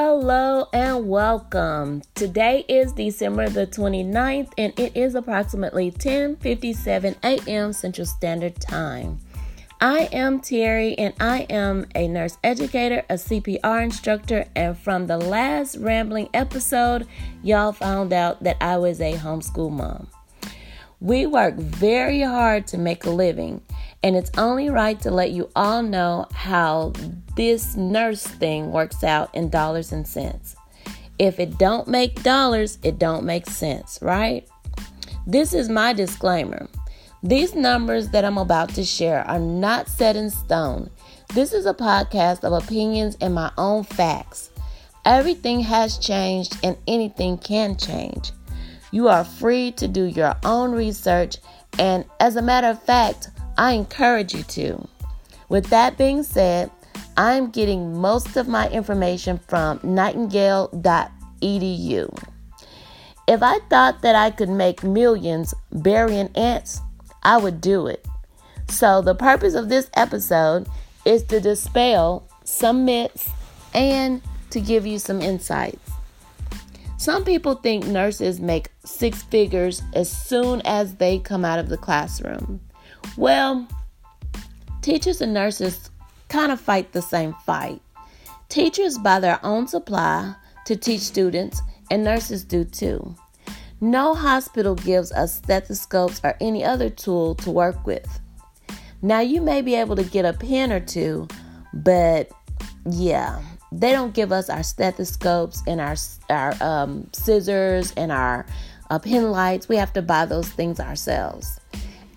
Hello and welcome. Today is December the 29th and it is approximately 10:57 a.m. Central Standard Time. I am Terry and I am a nurse educator, a CPR instructor, and from the last rambling episode, y'all found out that I was a homeschool mom. We work very hard to make a living, and it's only right to let you all know how this nurse thing works out in dollars and cents. If it don't make dollars, it don't make sense, right? This is my disclaimer. These numbers that I'm about to share are not set in stone. This is a podcast of opinions and my own facts. Everything has changed and anything can change. You are free to do your own research, and as a matter of fact, I encourage you to. With that being said, I'm getting most of my information from nightingale.edu. If I thought that I could make millions burying ants, I would do it. So the purpose of this episode is to dispel some myths and to give you some insights. Some people think nurses make six figures as soon as they come out of the classroom. Well, teachers and nurses kind of fight the same fight. Teachers buy their own supply to teach students, and nurses do too. No hospital gives us stethoscopes or any other tool to work with. Now, you may be able to get a pen or two, but yeah, they don't give us our stethoscopes and our scissors and our pen lights. We have to buy those things ourselves.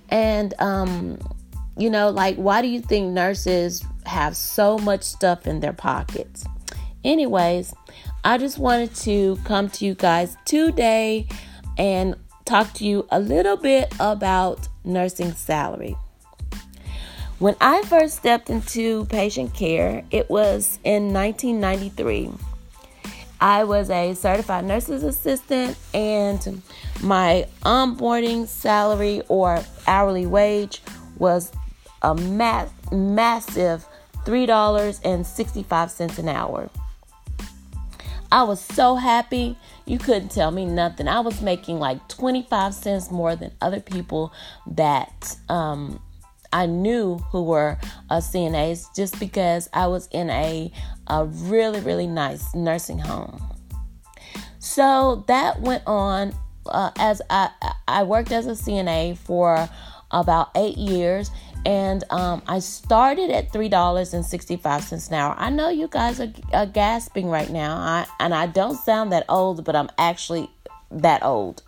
And, why do you think nurses have so much stuff in their pockets? Anyways, I just wanted to come to you guys today and talk to you a little bit about nursing salary. When I first stepped into patient care, it was in 1993. I was a certified nurse's assistant, and my onboarding salary or hourly wage was a massive $3.65 an hour. I was so happy, you couldn't tell me nothing. I was making like 25 cents more than other people that I knew who were CNAs, just because I was in a really, really nice nursing home. So that went on as I worked as a CNA for about 8 years, and I started at $3.65 an hour. I know you guys are gasping right now, and I don't sound that old, but I'm actually that old.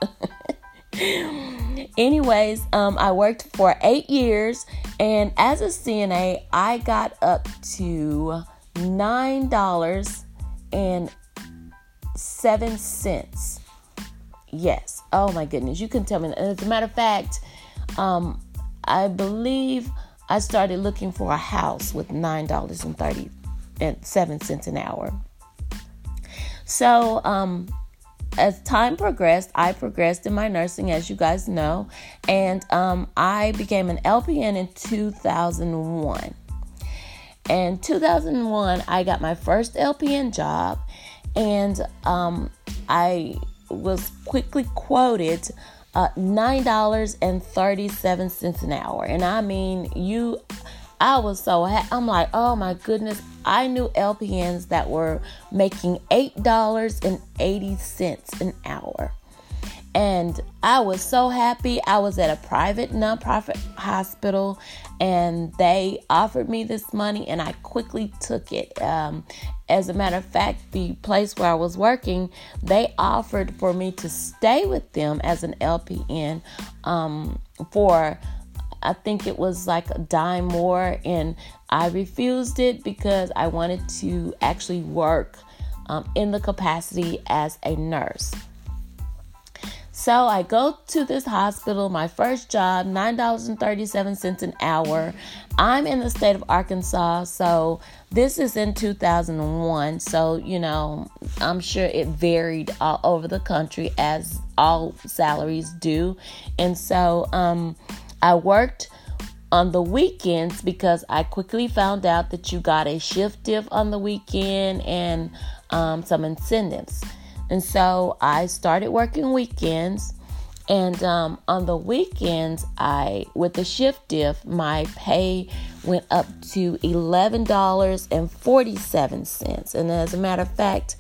Anyways, I worked for 8 years, and as a CNA, I got up to $9.07. Yes. Oh my goodness. You can tell me. As a matter of fact, I believe I started looking for a house with $9.37 an hour. So, as time progressed, I progressed in my nursing, as you guys know, and I became an LPN in 2001. In 2001, I got my first LPN job, and I was quickly quoted $9.37 an hour. And I mean, I was so happy. I'm like, oh my goodness. I knew LPNs that were making $8.80 an hour. And I was so happy. I was at a private nonprofit hospital, and they offered me this money, and I quickly took it. As a matter of fact, the place where I was working, they offered for me to stay with them as an LPN for, I think it was like a dime more, and I refused it because I wanted to actually work in the capacity as a nurse. So I go to this hospital, my first job, $9.37 an hour. I'm in the state of Arkansas, so this is in 2001. So, I'm sure it varied all over the country, as all salaries do. And so I worked on the weekends because I quickly found out that you got a shift diff on the weekend, and some incentives. And so I started working weekends, and on the weekends, with the shift diff, my pay went up to $11.47. And as a matter of fact,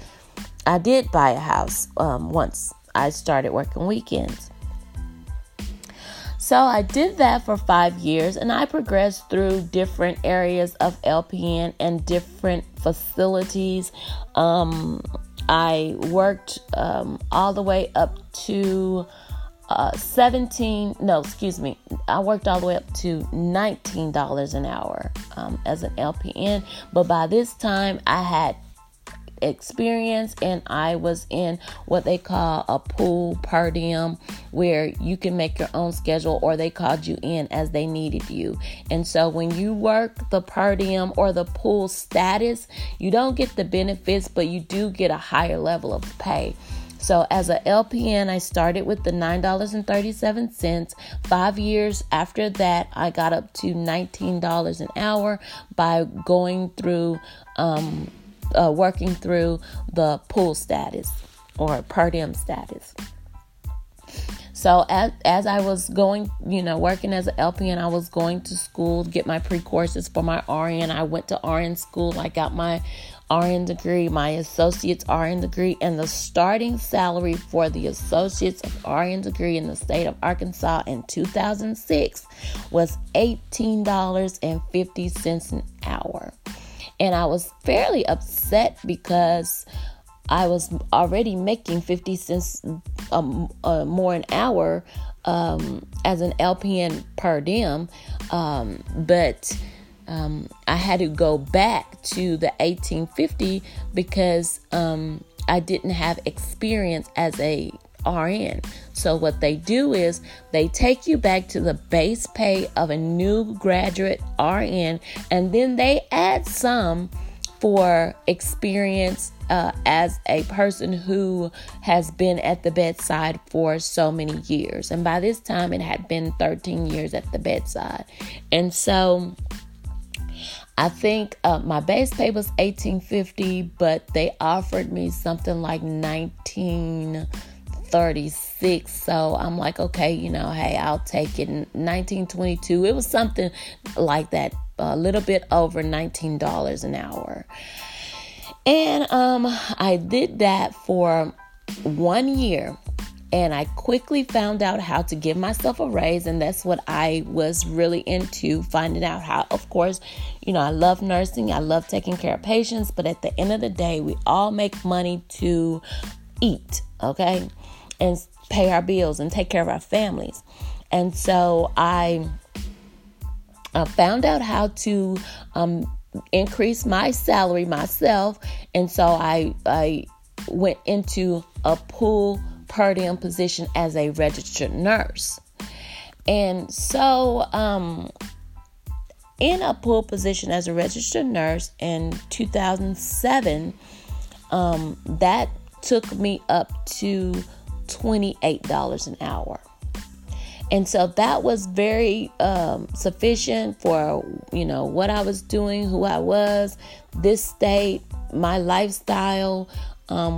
I did buy a house once I started working weekends. So I did that for 5 years, and I progressed through different areas of LPN and different facilities. I worked all the way up to 19 dollars an hour as an LPN, but by this time I had experience and I was in what they call a pool per diem, where you can make your own schedule or they called you in as they needed you. And so when you work the per diem or the pool status, you don't get the benefits, but you do get a higher level of pay. So as an LPN, I started with the $9.37. 5 years after that, I got up to $19 an hour by going through working through the pool status or per diem status. So as I was going, working as an LPN, I was going to school to get my pre-courses for my RN. I went to RN school. I got my RN degree, my associate's RN degree, and the starting salary for the associate's RN degree in the state of Arkansas in 2006 was $18.50 an hour. And I was fairly upset because I was already making 50 cents more an hour as an LPN per diem. But I had to go back to the $18.50 because I didn't have experience as a RN. So what they do is they take you back to the base pay of a new graduate RN, and then they add some for experience as a person who has been at the bedside for so many years. And by this time it had been 13 years at the bedside. And so I think my base pay was $18.50, but they offered me something like $19.36. So I'm like, okay, hey, I'll take it. 1922. It was something like that, a little bit over $19 an hour. And I did that for 1 year. And I quickly found out how to give myself a raise. And that's what I was really into, finding out how. Of course, I love nursing. I love taking care of patients. But at the end of the day, we all make money to eat, okay? And pay our bills and take care of our families. And so I found out how to increase my salary myself. And so I went into a pool per diem position as a registered nurse. And so in a pool position as a registered nurse in 2007, that took me up to $28 an hour. And so that was very sufficient for, what I was doing, who I was, this state, my lifestyle.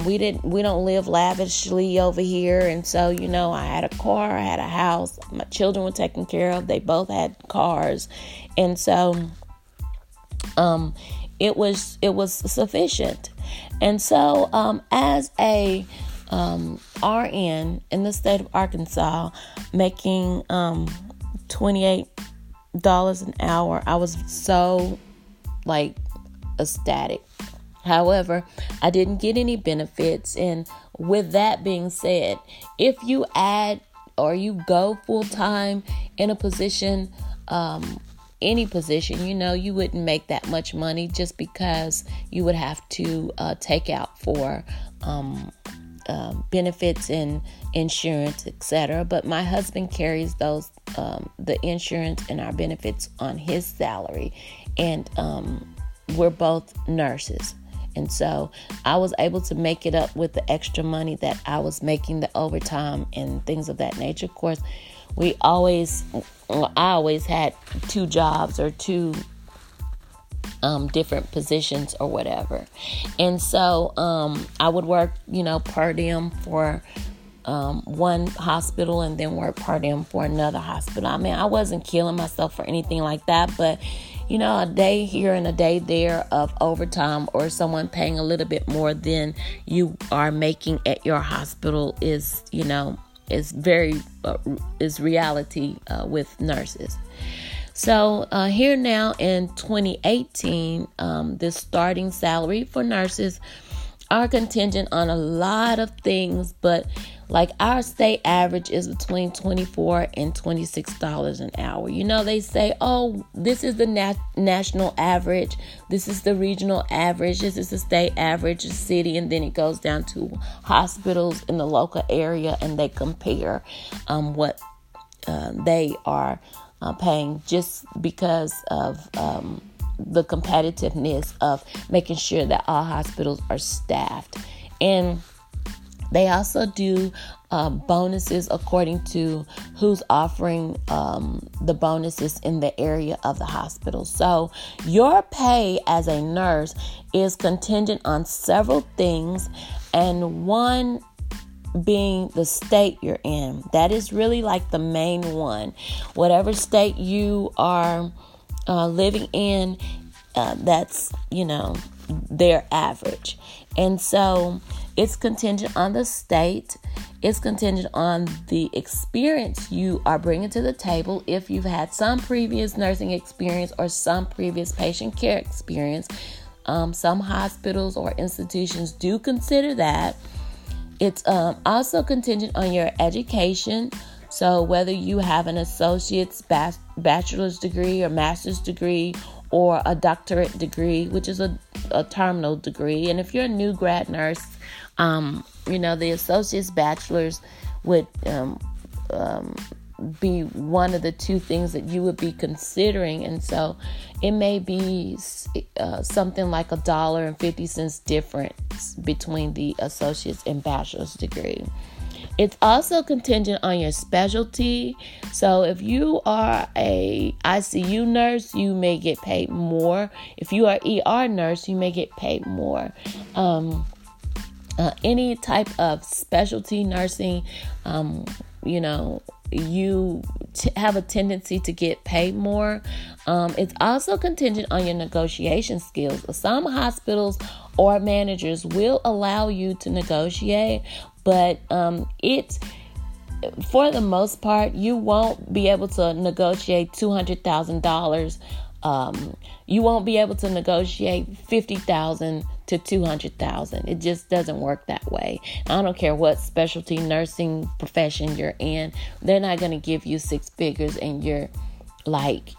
We don't live lavishly over here. And so, I had a car, I had a house, my children were taken care of. They both had cars. And so, it was sufficient. And so, as a, RN in the state of Arkansas, making, $28 an hour, I was so ecstatic. However, I didn't get any benefits. And with that being said, if you add or you go full time in a position, any position, you wouldn't make that much money just because you would have to take out for benefits and insurance, etc. But my husband carries those the insurance and our benefits on his salary, and we're both nurses. And so I was able to make it up with the extra money that I was making, the overtime and things of that nature. Of course, I always had two jobs or two different positions or whatever. And so I would work, per diem for one hospital and then work per diem for another hospital. I mean, I wasn't killing myself or anything like that, but a day here and a day there of overtime or someone paying a little bit more than you are making at your hospital is, is reality with nurses. So here now in 2018, the starting salary for nurses are contingent on a lot of things, but like our state average is between $24 and $26 an hour. They say, oh, this is the national average. This is the regional average. This is the state average, the city, and then it goes down to hospitals in the local area, and they compare what they are paying just because of the competitiveness of making sure that all hospitals are staffed. And they also do bonuses according to who's offering the bonuses in the area of the hospital. So your pay as a nurse is contingent on several things, and one being the state you're in. That is really like the main one. Whatever state you are living in, that's, their average. And so it's contingent on the state. It's contingent on the experience you are bringing to the table. If you've had some previous nursing experience or some previous patient care experience, some hospitals or institutions do consider that. It's also contingent on your education. So whether you have an associate's, bachelor's degree or master's degree or a doctorate degree, which is a terminal degree. And if you're a new grad nurse, the associate's bachelor's would be one of the two things that you would be considering. And so it may be something like $1.50 difference between the associate's and bachelor's degree. It's also contingent on your specialty. So if you are a ICU nurse, you may get paid more. If you are ER nurse, you may get paid more. Any type of specialty nursing, you have a tendency to get paid more. It's also contingent on your negotiation skills. Some hospitals or managers will allow you to negotiate, but for the most part, you won't be able to negotiate $200,000. You won't be able to negotiate $50,000 to $200,000. It just doesn't work that way. I don't care what specialty nursing profession you're in. They're not going to give you six figures and you're like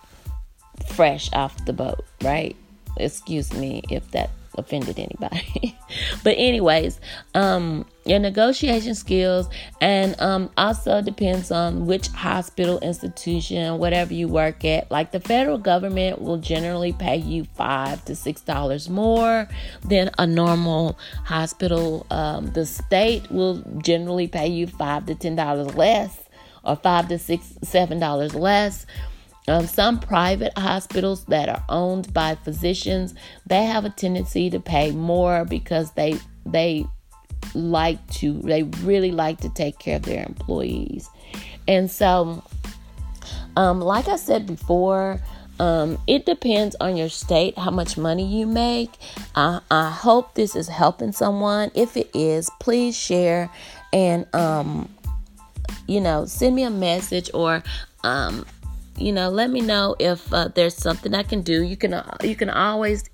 fresh off the boat, right? Excuse me if that offended anybody. But anyways, your negotiation skills, and also depends on which hospital, institution, whatever you work at. Like the federal government will generally pay you $5 to $6 more than a normal hospital. The state will generally pay you $5 to $10 less, or $5 to $7 less. Some private hospitals that are owned by physicians, they have a tendency to pay more because they really like to take care of their employees. And so, like I said before, it depends on your state, how much money you make. I hope this is helping someone. If it is, please share and, send me a message or, let me know if there's something I can do. You can always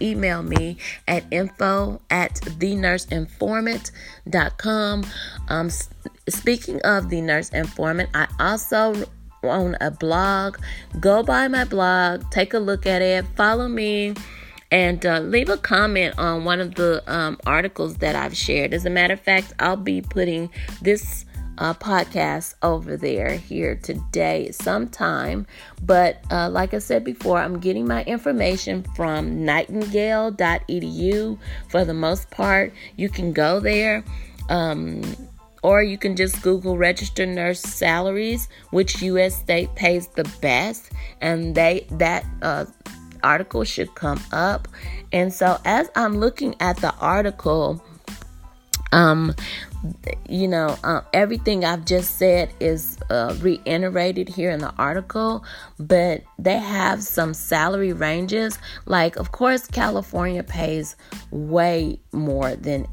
email me at info@thenurseinformant.com. Speaking of The Nurse Informant, I also own a blog. Go by my blog, take a look at it, follow me, and leave a comment on one of the articles that I've shared. As a matter of fact, I'll be putting this podcast over there here today sometime, but like I said before, I'm getting my information from nightingale.edu for the most part. You can go there, or you can just Google registered nurse salaries, which U.S. state pays the best, and that article should come up. And so as I'm looking at the article, everything I've just said is reiterated here in the article, but they have some salary ranges. Like, of course, California pays way more than,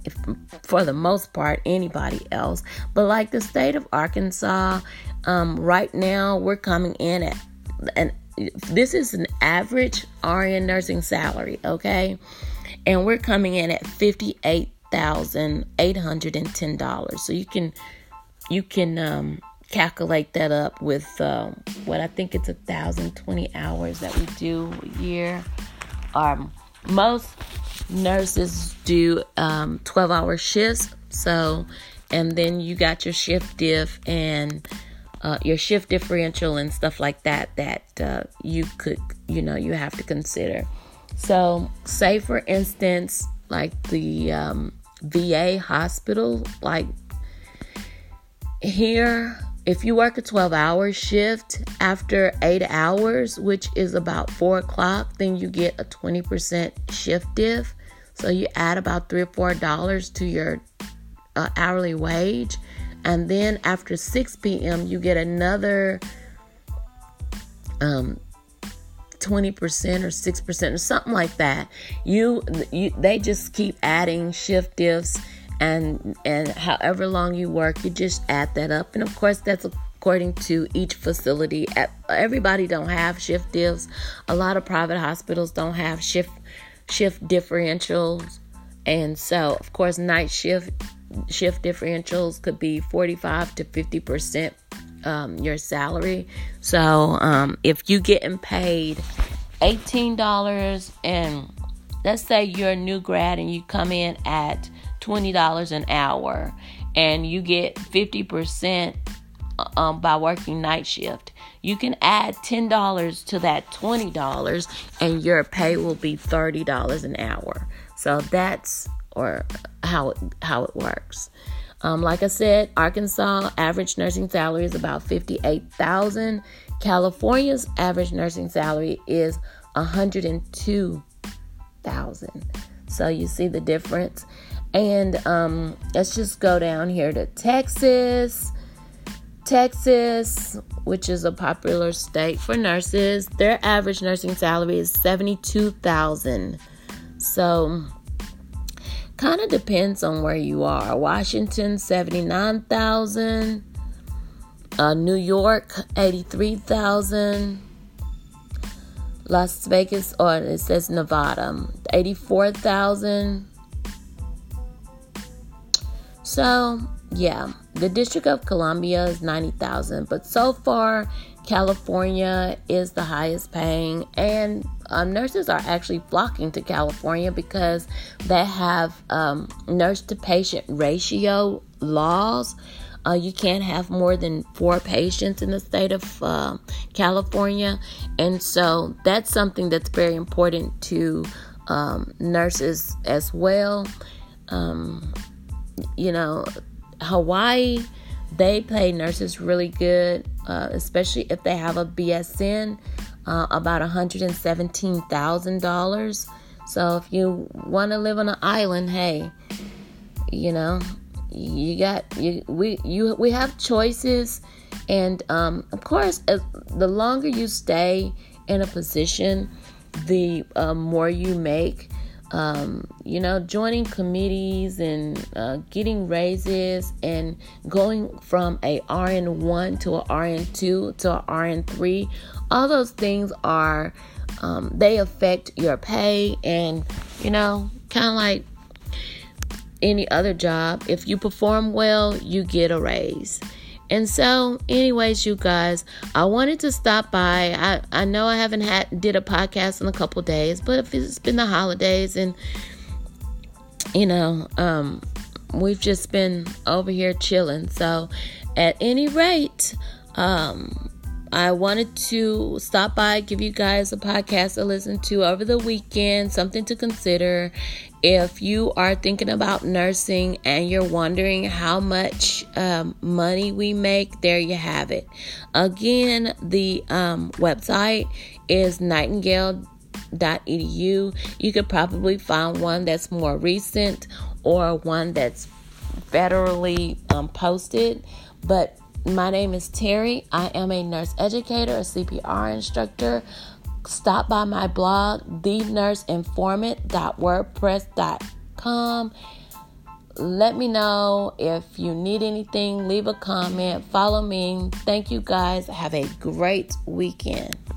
for the most part, anybody else. But like the state of Arkansas, right now we're coming in at, and this is an average RN nursing salary, okay? And we're coming in at $58,810. So you can calculate that up with what I think it's 1,020 hours that we do a year. Most nurses do 12-hour shifts. So, and then you got your shift diff and your shift differential and stuff like that you could, you have to consider. So, say for instance, like the VA hospital, like here, if you work a 12-hour shift after 8 hours, which is about 4 o'clock, then you get a 20% shift diff. So you add about $3 or $4 to your hourly wage, and then after 6 p.m. you get another 20% or 6% or something like that. They just keep adding shift diffs, and however long you work, you just add that up. And of course, that's according to each facility. Everybody don't have shift diffs. A lot of private hospitals don't have shift differentials, and so of course, night shift differentials could be 45 to 50%. Your salary. So if you getting paid $18, and let's say you're a new grad and you come in at $20 an hour, and you get 50% by working night shift, you can add $10 to that $20, and your pay will be $30 an hour. So that's how it works. Like I said, Arkansas average nursing salary is about $58,000. California's average nursing salary is $102,000. So you see the difference. And let's just go down here to Texas. Texas, which is a popular state for nurses, their average nursing salary is $72,000. So kind of depends on where you are. Washington, $79,000. New York, $83,000. Las Vegas, or it says Nevada, $84,000. So, yeah, the District of Columbia is $90,000. But so far, California is the highest paying, and nurses are actually flocking to California because they have nurse-to-patient ratio laws. You can't have more than 4 patients in the state of California, and so that's something that's very important to nurses as well. Hawaii, they pay nurses really good, especially if they have a BSN, about $117,000. So if you want to live on an island, hey, we have choices. And of course, as the longer you stay in a position, the more you make. Joining committees and getting raises and going from a RN1 to a RN2 to a RN3, all those things are, they affect your pay. And, kind of like any other job, if you perform well, you get a raise. And so, anyways, you guys, I wanted to stop by. I know I haven't did a podcast in a couple days, but if it's been the holidays and, we've just been over here chilling. So, at any rate, I wanted to stop by, give you guys a podcast to listen to over the weekend, something to consider. If you are thinking about nursing and you're wondering how much money we make, there you have it. Again, the website is nightingale.edu. thenurseinformant.edu. You could probably find one that's more recent or one that's federally posted. But my name is Terry. I am a nurse educator, a CPR instructor. Stop by my blog, thenurseinformant.wordpress.com. Let me know if you need anything. Leave a comment. Follow me. Thank you guys. Have a great weekend.